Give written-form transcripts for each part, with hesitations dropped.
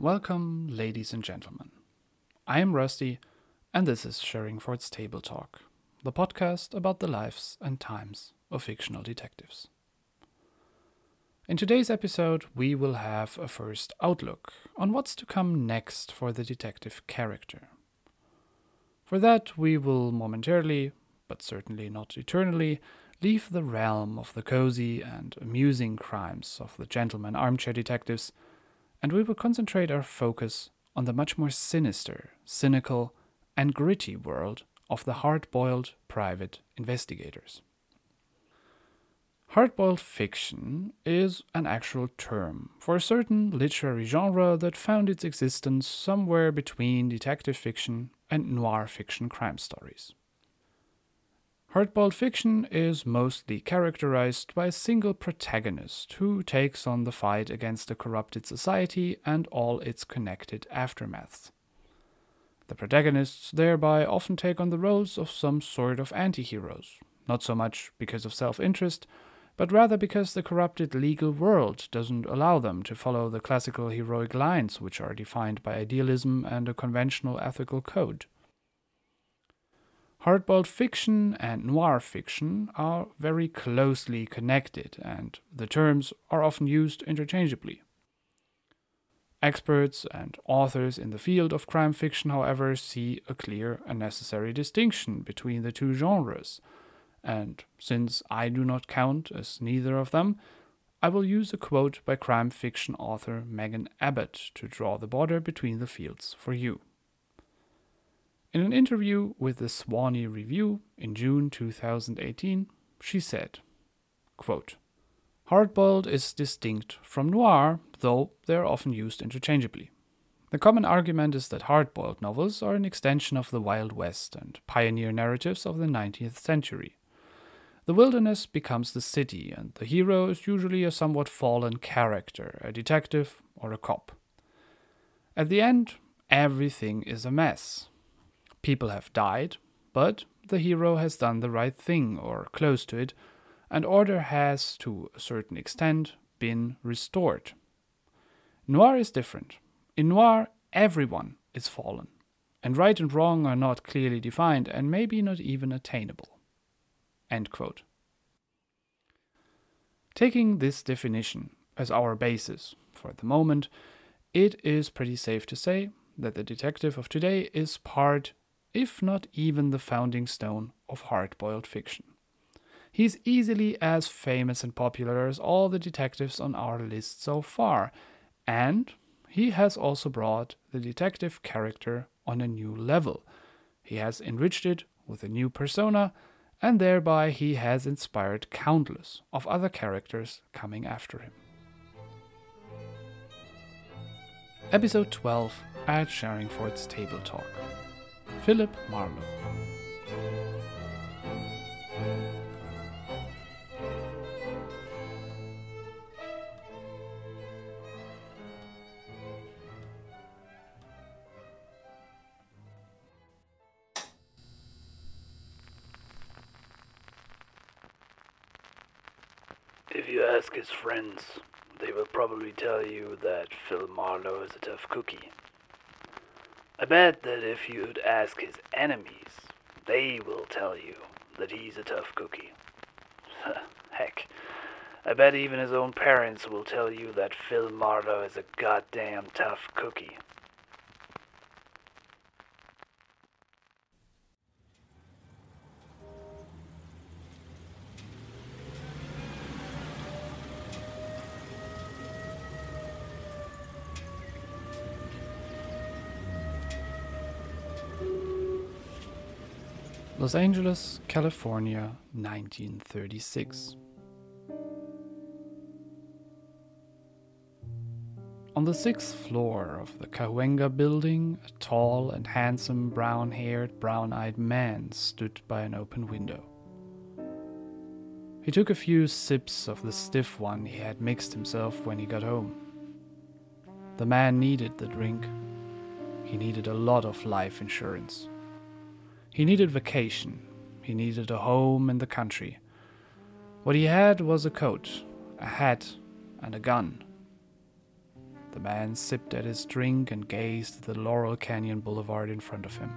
Welcome, ladies and gentlemen. I am Rusty, and this is Sheringford's Table Talk, the podcast about the lives and times of fictional detectives. In today's episode, we will have a first outlook on what's to come next for the detective character. For that, we will momentarily, but certainly not eternally, leave the realm of the cozy and amusing crimes of the gentleman armchair detectives, and we will concentrate our focus on the much more sinister, cynical, and gritty world of the hard-boiled private investigators. Hard-boiled fiction is an actual term for a certain literary genre that found its existence somewhere between detective fiction and noir fiction crime stories. Hardboiled fiction is mostly characterized by a single protagonist who takes on the fight against a corrupted society and all its connected aftermaths. The protagonists thereby often take on the roles of some sort of anti-heroes, not so much because of self-interest, but rather because the corrupted legal world doesn't allow them to follow the classical heroic lines which are defined by idealism and a conventional ethical code. Hardboiled fiction and noir fiction are very closely connected, and the terms are often used interchangeably. Experts and authors in the field of crime fiction, however, see a clear and necessary distinction between the two genres, and since I do not count as neither of them, I will use a quote by crime fiction author Megan Abbott to draw the border between the fields for you. In an interview with the Swanee Review in June 2018, she said, quote, "Hardboiled is distinct from noir, though they are often used interchangeably. The common argument is that hardboiled novels are an extension of the Wild West and pioneer narratives of the 19th century. The wilderness becomes the city, and the hero is usually a somewhat fallen character, a detective or a cop. At the end, everything is a mess. People have died, but the hero has done the right thing, or close to it, and order has, to a certain extent, been restored. Noir is different. In noir, everyone is fallen, and right and wrong are not clearly defined and maybe not even attainable." End quote. Taking this definition as our basis for the moment, it is pretty safe to say that the detective of today is part, if not even the founding stone, of hard-boiled fiction. He's easily as famous and popular as all the detectives on our list so far, and he has also brought the detective character on a new level. He has enriched it with a new persona, and thereby he has inspired countless of other characters coming after him. Episode 12 at Sheringford's Table Talk. Philip Marlowe. If you ask his friends, they will probably tell you that Phil Marlowe is a tough cookie. I bet that if you'd ask his enemies, they will tell you that he's a tough cookie. Heck, I bet even his own parents will tell you that Phil Marlowe is a goddamn tough cookie. Los Angeles, California, 1936. On the sixth floor of the Cahuenga Building, a tall and handsome brown-haired, brown-eyed man stood by an open window. He took a few sips of the stiff one he had mixed himself when he got home. The man needed the drink. He needed a lot of life insurance. He needed vacation. He needed a home in the country. What he had was a coat, a hat, and a gun. The man sipped at his drink and gazed at the Laurel Canyon Boulevard in front of him.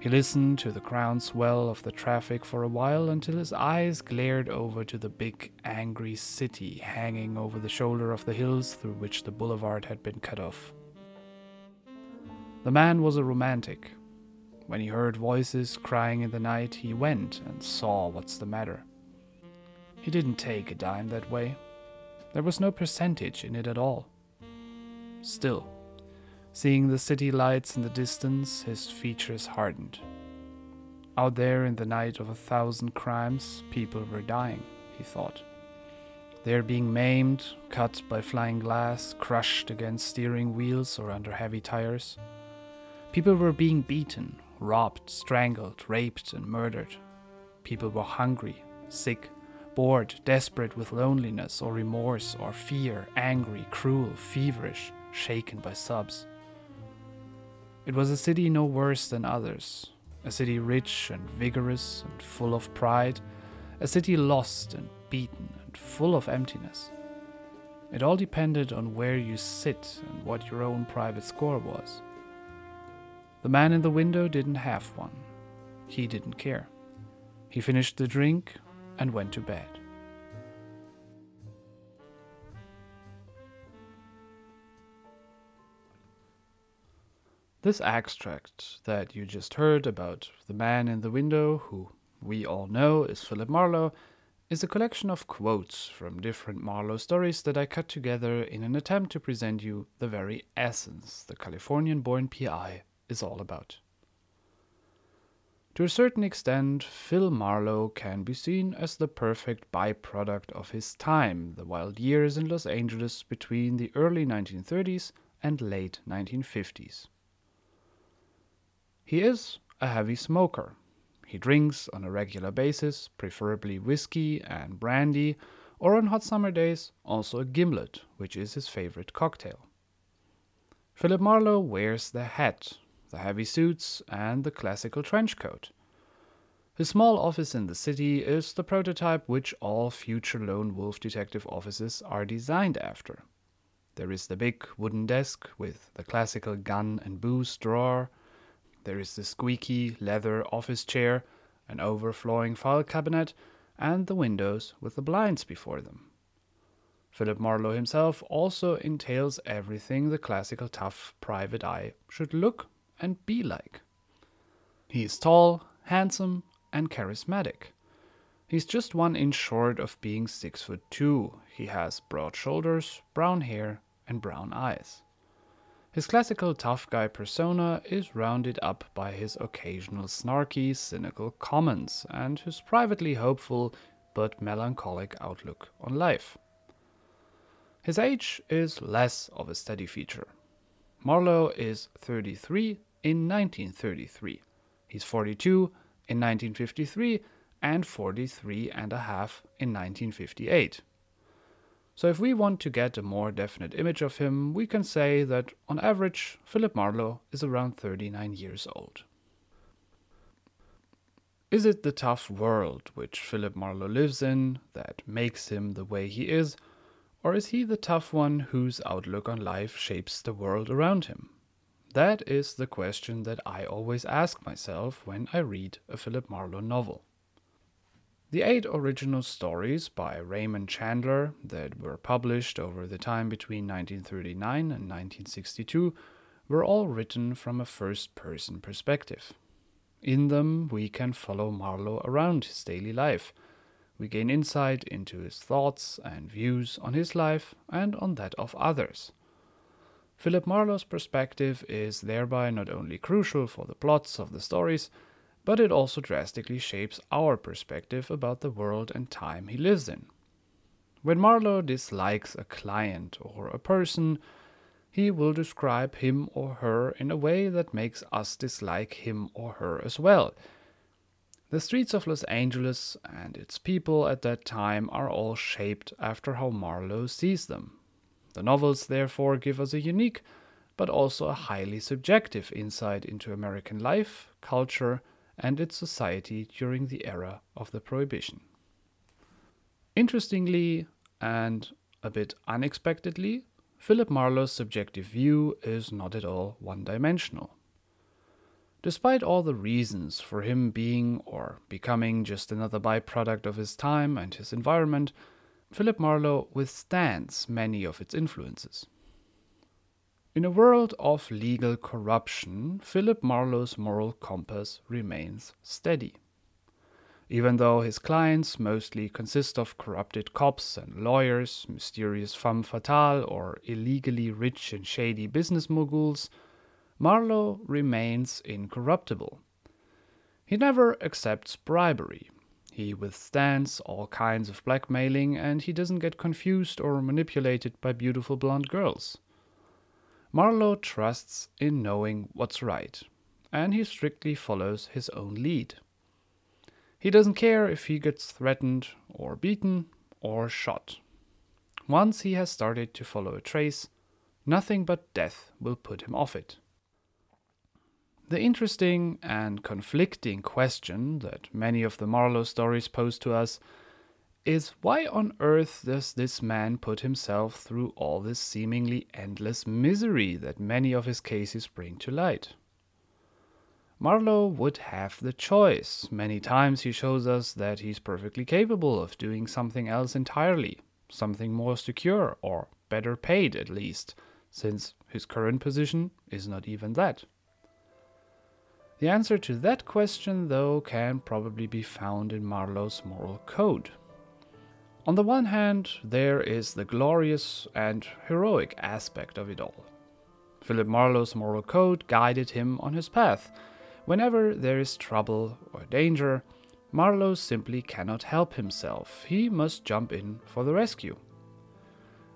He listened to the groundswell of the traffic for a while until his eyes glared over to the big, angry city hanging over the shoulder of the hills through which the boulevard had been cut off. The man was a romantic. When he heard voices crying in the night, he went and saw what's the matter. He didn't take a dime that way. There was no percentage in it at all. Still, seeing the city lights in the distance, his features hardened. Out there in the night of 1,000 crimes, people were dying, he thought. They're being maimed, cut by flying glass, crushed against steering wheels or under heavy tires. People were being beaten, robbed, strangled, raped, and murdered. People were hungry, sick, bored, desperate with loneliness or remorse or fear, angry, cruel, feverish, shaken by sobs. It was a city no worse than others, a city rich and vigorous and full of pride, a city lost and beaten and full of emptiness. It all depended on where you sit and what your own private score was. The man in the window didn't have one. He didn't care. He finished the drink and went to bed. This extract that you just heard about the man in the window, who we all know is Philip Marlowe, is a collection of quotes from different Marlowe stories that I cut together in an attempt to present you the very essence the Californian-born PI is all about. To a certain extent, Phil Marlowe can be seen as the perfect byproduct of his time, the wild years in Los Angeles between the early 1930s and late 1950s. He is a heavy smoker. He drinks on a regular basis, preferably whiskey and brandy, or on hot summer days, also a gimlet, which is his favorite cocktail. Philip Marlowe wears the hat, the heavy suits, and the classical trench coat. His small office in the city is the prototype which all future lone wolf detective offices are designed after. There is the big wooden desk with the classical gun and booze drawer. There is the squeaky leather office chair, an overflowing file cabinet, and the windows with the blinds before them. Philip Marlowe himself also entails everything the classical tough private eye should look and be like. He is tall, handsome, and charismatic. He's just 1 inch short of being 6'2". He has broad shoulders, brown hair, and brown eyes. His classical tough guy persona is rounded up by his occasional snarky, cynical comments and his privately hopeful but melancholic outlook on life. His age is less of a steady feature. Marlowe is 33 in 1933, he's 42 in 1953, and 43 and a half in 1958. So if we want to get a more definite image of him, we can say that, on average, Philip Marlowe is around 39 years old. Is it the tough world which Philip Marlowe lives in that makes him the way he is, or is he the tough one whose outlook on life shapes the world around him? That is the question that I always ask myself when I read a Philip Marlowe novel. The 8 original stories by Raymond Chandler that were published over the time between 1939 and 1962 were all written from a first-person perspective. In them, we can follow Marlowe around his daily life. We gain insight into his thoughts and views on his life and on that of others. Philip Marlowe's perspective is thereby not only crucial for the plots of the stories, but it also drastically shapes our perspective about the world and time he lives in. When Marlowe dislikes a client or a person, he will describe him or her in a way that makes us dislike him or her as well. The streets of Los Angeles and its people at that time are all shaped after how Marlowe sees them. The novels therefore give us a unique, but also a highly subjective insight into American life, culture, and its society during the era of the Prohibition. Interestingly, and a bit unexpectedly, Philip Marlowe's subjective view is not at all one-dimensional. Despite all the reasons for him being or becoming just another byproduct of his time and his environment, Philip Marlowe withstands many of its influences. In a world of legal corruption, Philip Marlowe's moral compass remains steady. Even though his clients mostly consist of corrupted cops and lawyers, mysterious femme fatales, or illegally rich and shady business moguls, Marlowe remains incorruptible. He never accepts bribery, he withstands all kinds of blackmailing, and he doesn't get confused or manipulated by beautiful blonde girls. Marlowe trusts in knowing what's right, and he strictly follows his own lead. He doesn't care if he gets threatened or beaten or shot. Once he has started to follow a trace, nothing but death will put him off it. The interesting and conflicting question that many of the Marlowe stories pose to us is, why on earth does this man put himself through all this seemingly endless misery that many of his cases bring to light? Marlowe would have the choice. Many times he shows us that he's perfectly capable of doing something else entirely, something more secure or better paid at least, since his current position is not even that. The answer to that question, though, can probably be found in Marlowe's moral code. On the one hand, there is the glorious and heroic aspect of it all. Philip Marlowe's moral code guided him on his path. Whenever there is trouble or danger, Marlowe simply cannot help himself. He must jump in for the rescue.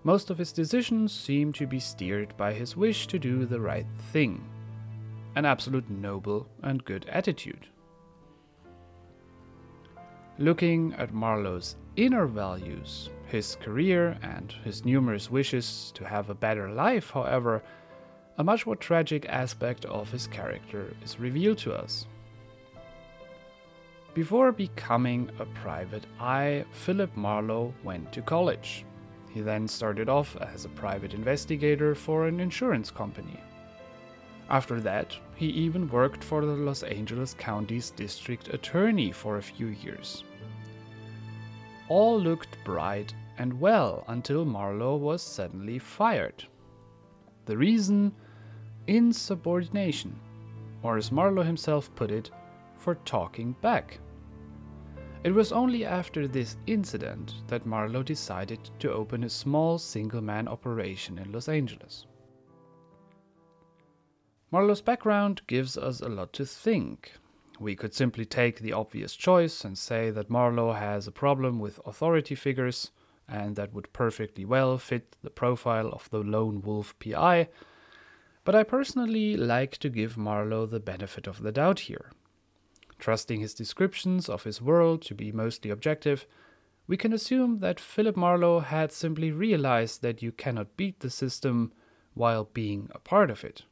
Most of his decisions seem to be steered by his wish to do the right thing. An absolute noble and good attitude. Looking at Marlowe's inner values, his career and his numerous wishes to have a better life, however, a much more tragic aspect of his character is revealed to us. Before becoming a private eye, Philip Marlowe went to college. He then started off as a private investigator for an insurance company. After that, he even worked for the Los Angeles County's district attorney for a few years. All looked bright and well until Marlowe was suddenly fired. The reason? Insubordination, or as Marlowe himself put it, for talking back. It was only after this incident that Marlowe decided to open a small single-man operation in Los Angeles. Marlowe's background gives us a lot to think. We could simply take the obvious choice and say that Marlowe has a problem with authority figures, and that would perfectly well fit the profile of the lone wolf PI, but I personally like to give Marlowe the benefit of the doubt here. Trusting his descriptions of his world to be mostly objective, we can assume that Philip Marlowe had simply realized that you cannot beat the system while being a part of it.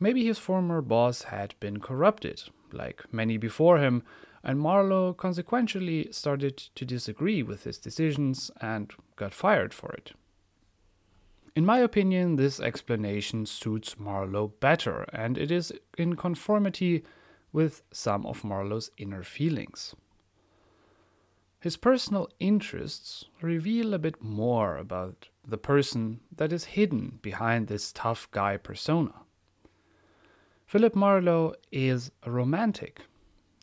Maybe his former boss had been corrupted, like many before him, and Marlowe consequentially started to disagree with his decisions and got fired for it. In my opinion, this explanation suits Marlowe better, and it is in conformity with some of Marlowe's inner feelings. His personal interests reveal a bit more about the person that is hidden behind this tough guy persona. Philip Marlowe is a romantic,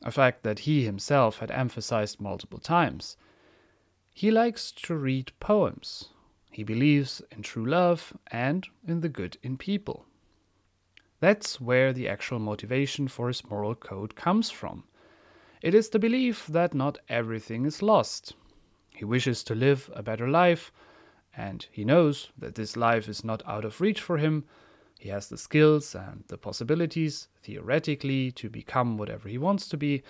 a fact that he himself had emphasized multiple times. He likes to read poems. He believes in true love and in the good in people. That's where the actual motivation for his moral code comes from. It is the belief that not everything is lost. He wishes to live a better life, and he knows that this life is not out of reach for him. He has the skills and the possibilities, theoretically, to become whatever he wants to be.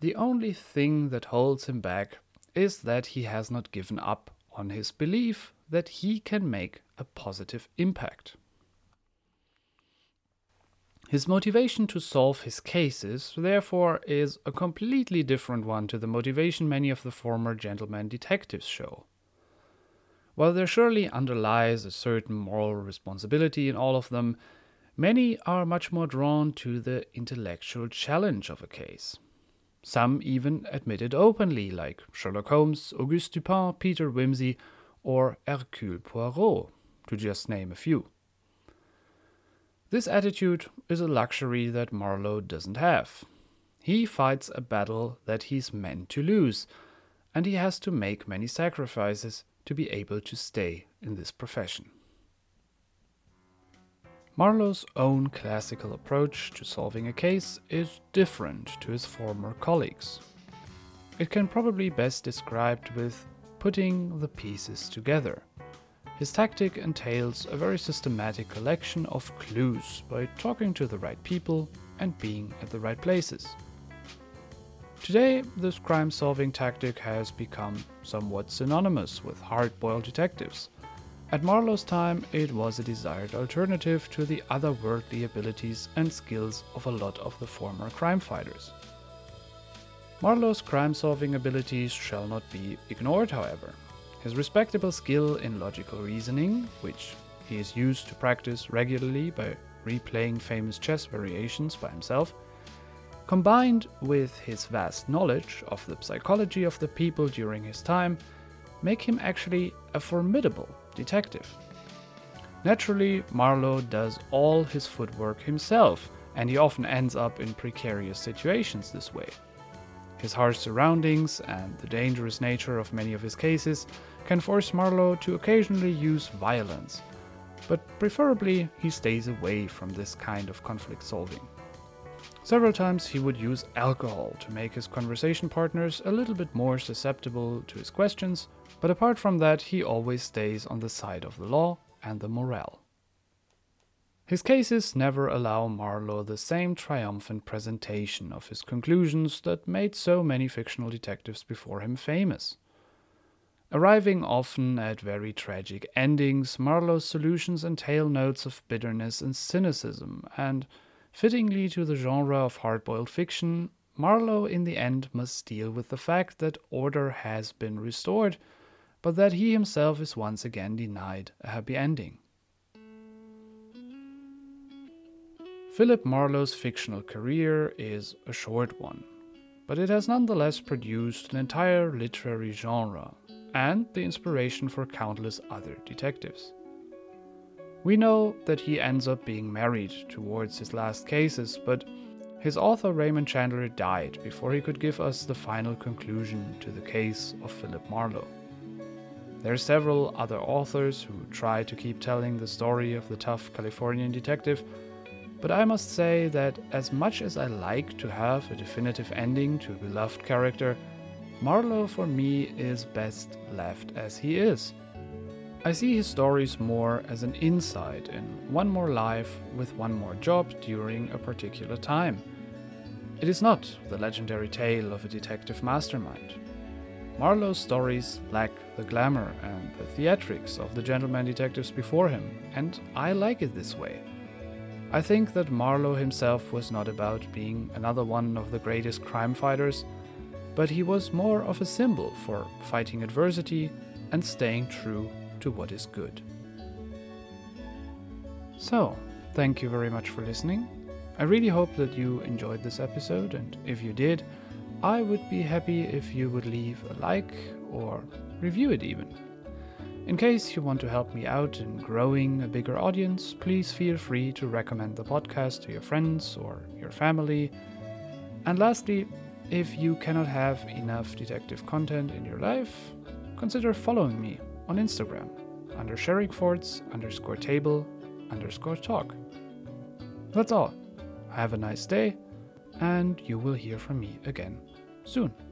The only thing that holds him back is that he has not given up on his belief that he can make a positive impact. His motivation to solve his cases, therefore, is a completely different one to the motivation many of the former gentleman detectives show. While there surely underlies a certain moral responsibility in all of them, many are much more drawn to the intellectual challenge of a case. Some even admit it openly, like Sherlock Holmes, Auguste Dupin, Peter Wimsey, or Hercule Poirot, to just name a few. This attitude is a luxury that Marlowe doesn't have. He fights a battle that he's meant to lose, and he has to make many sacrifices to be able to stay in this profession. Marlowe's own classical approach to solving a case is different to his former colleagues. It can probably best be described with putting the pieces together. His tactic entails a very systematic collection of clues by talking to the right people and being at the right places. Today, this crime-solving tactic has become somewhat synonymous with hard-boiled detectives. At Marlowe's time, it was a desired alternative to the otherworldly abilities and skills of a lot of the former crime fighters. Marlowe's crime-solving abilities shall not be ignored, however. His respectable skill in logical reasoning, which he is used to practice regularly by replaying famous chess variations by himself, combined with his vast knowledge of the psychology of the people during his time, make him actually a formidable detective. Naturally, Marlowe does all his footwork himself, and he often ends up in precarious situations this way. His harsh surroundings and the dangerous nature of many of his cases can force Marlowe to occasionally use violence, but preferably he stays away from this kind of conflict solving. Several times he would use alcohol to make his conversation partners a little bit more susceptible to his questions, but apart from that he always stays on the side of the law and the morale. His cases never allow Marlowe the same triumphant presentation of his conclusions that made so many fictional detectives before him famous. Arriving often at very tragic endings, Marlowe's solutions entail notes of bitterness and cynicism, and, fittingly to the genre of hard-boiled fiction, Marlowe in the end must deal with the fact that order has been restored, but that he himself is once again denied a happy ending. Philip Marlowe's fictional career is a short one, but it has nonetheless produced an entire literary genre and the inspiration for countless other detectives. We know that he ends up being married towards his last cases, but his author Raymond Chandler died before he could give us the final conclusion to the case of Philip Marlowe. There are several other authors who try to keep telling the story of the tough Californian detective, but I must say that as much as I like to have a definitive ending to a beloved character, Marlowe for me is best left as he is. I see his stories more as an insight in one more life with one more job during a particular time. It is not the legendary tale of a detective mastermind. Marlowe's stories lack the glamour and the theatrics of the gentleman detectives before him, and I like it this way. I think that Marlowe himself was not about being another one of the greatest crime fighters, but he was more of a symbol for fighting adversity and staying true to what is good. So, thank you very much for listening. I really hope that you enjoyed this episode, and if you did, I would be happy if you would leave a like or review it even. In case you want to help me out in growing a bigger audience, please feel free to recommend the podcast to your friends or your family. And lastly, if you cannot have enough detective content in your life, consider following me on Instagram under Sheringford's_table_talk. That's all. Have a nice day, and you will hear from me again soon.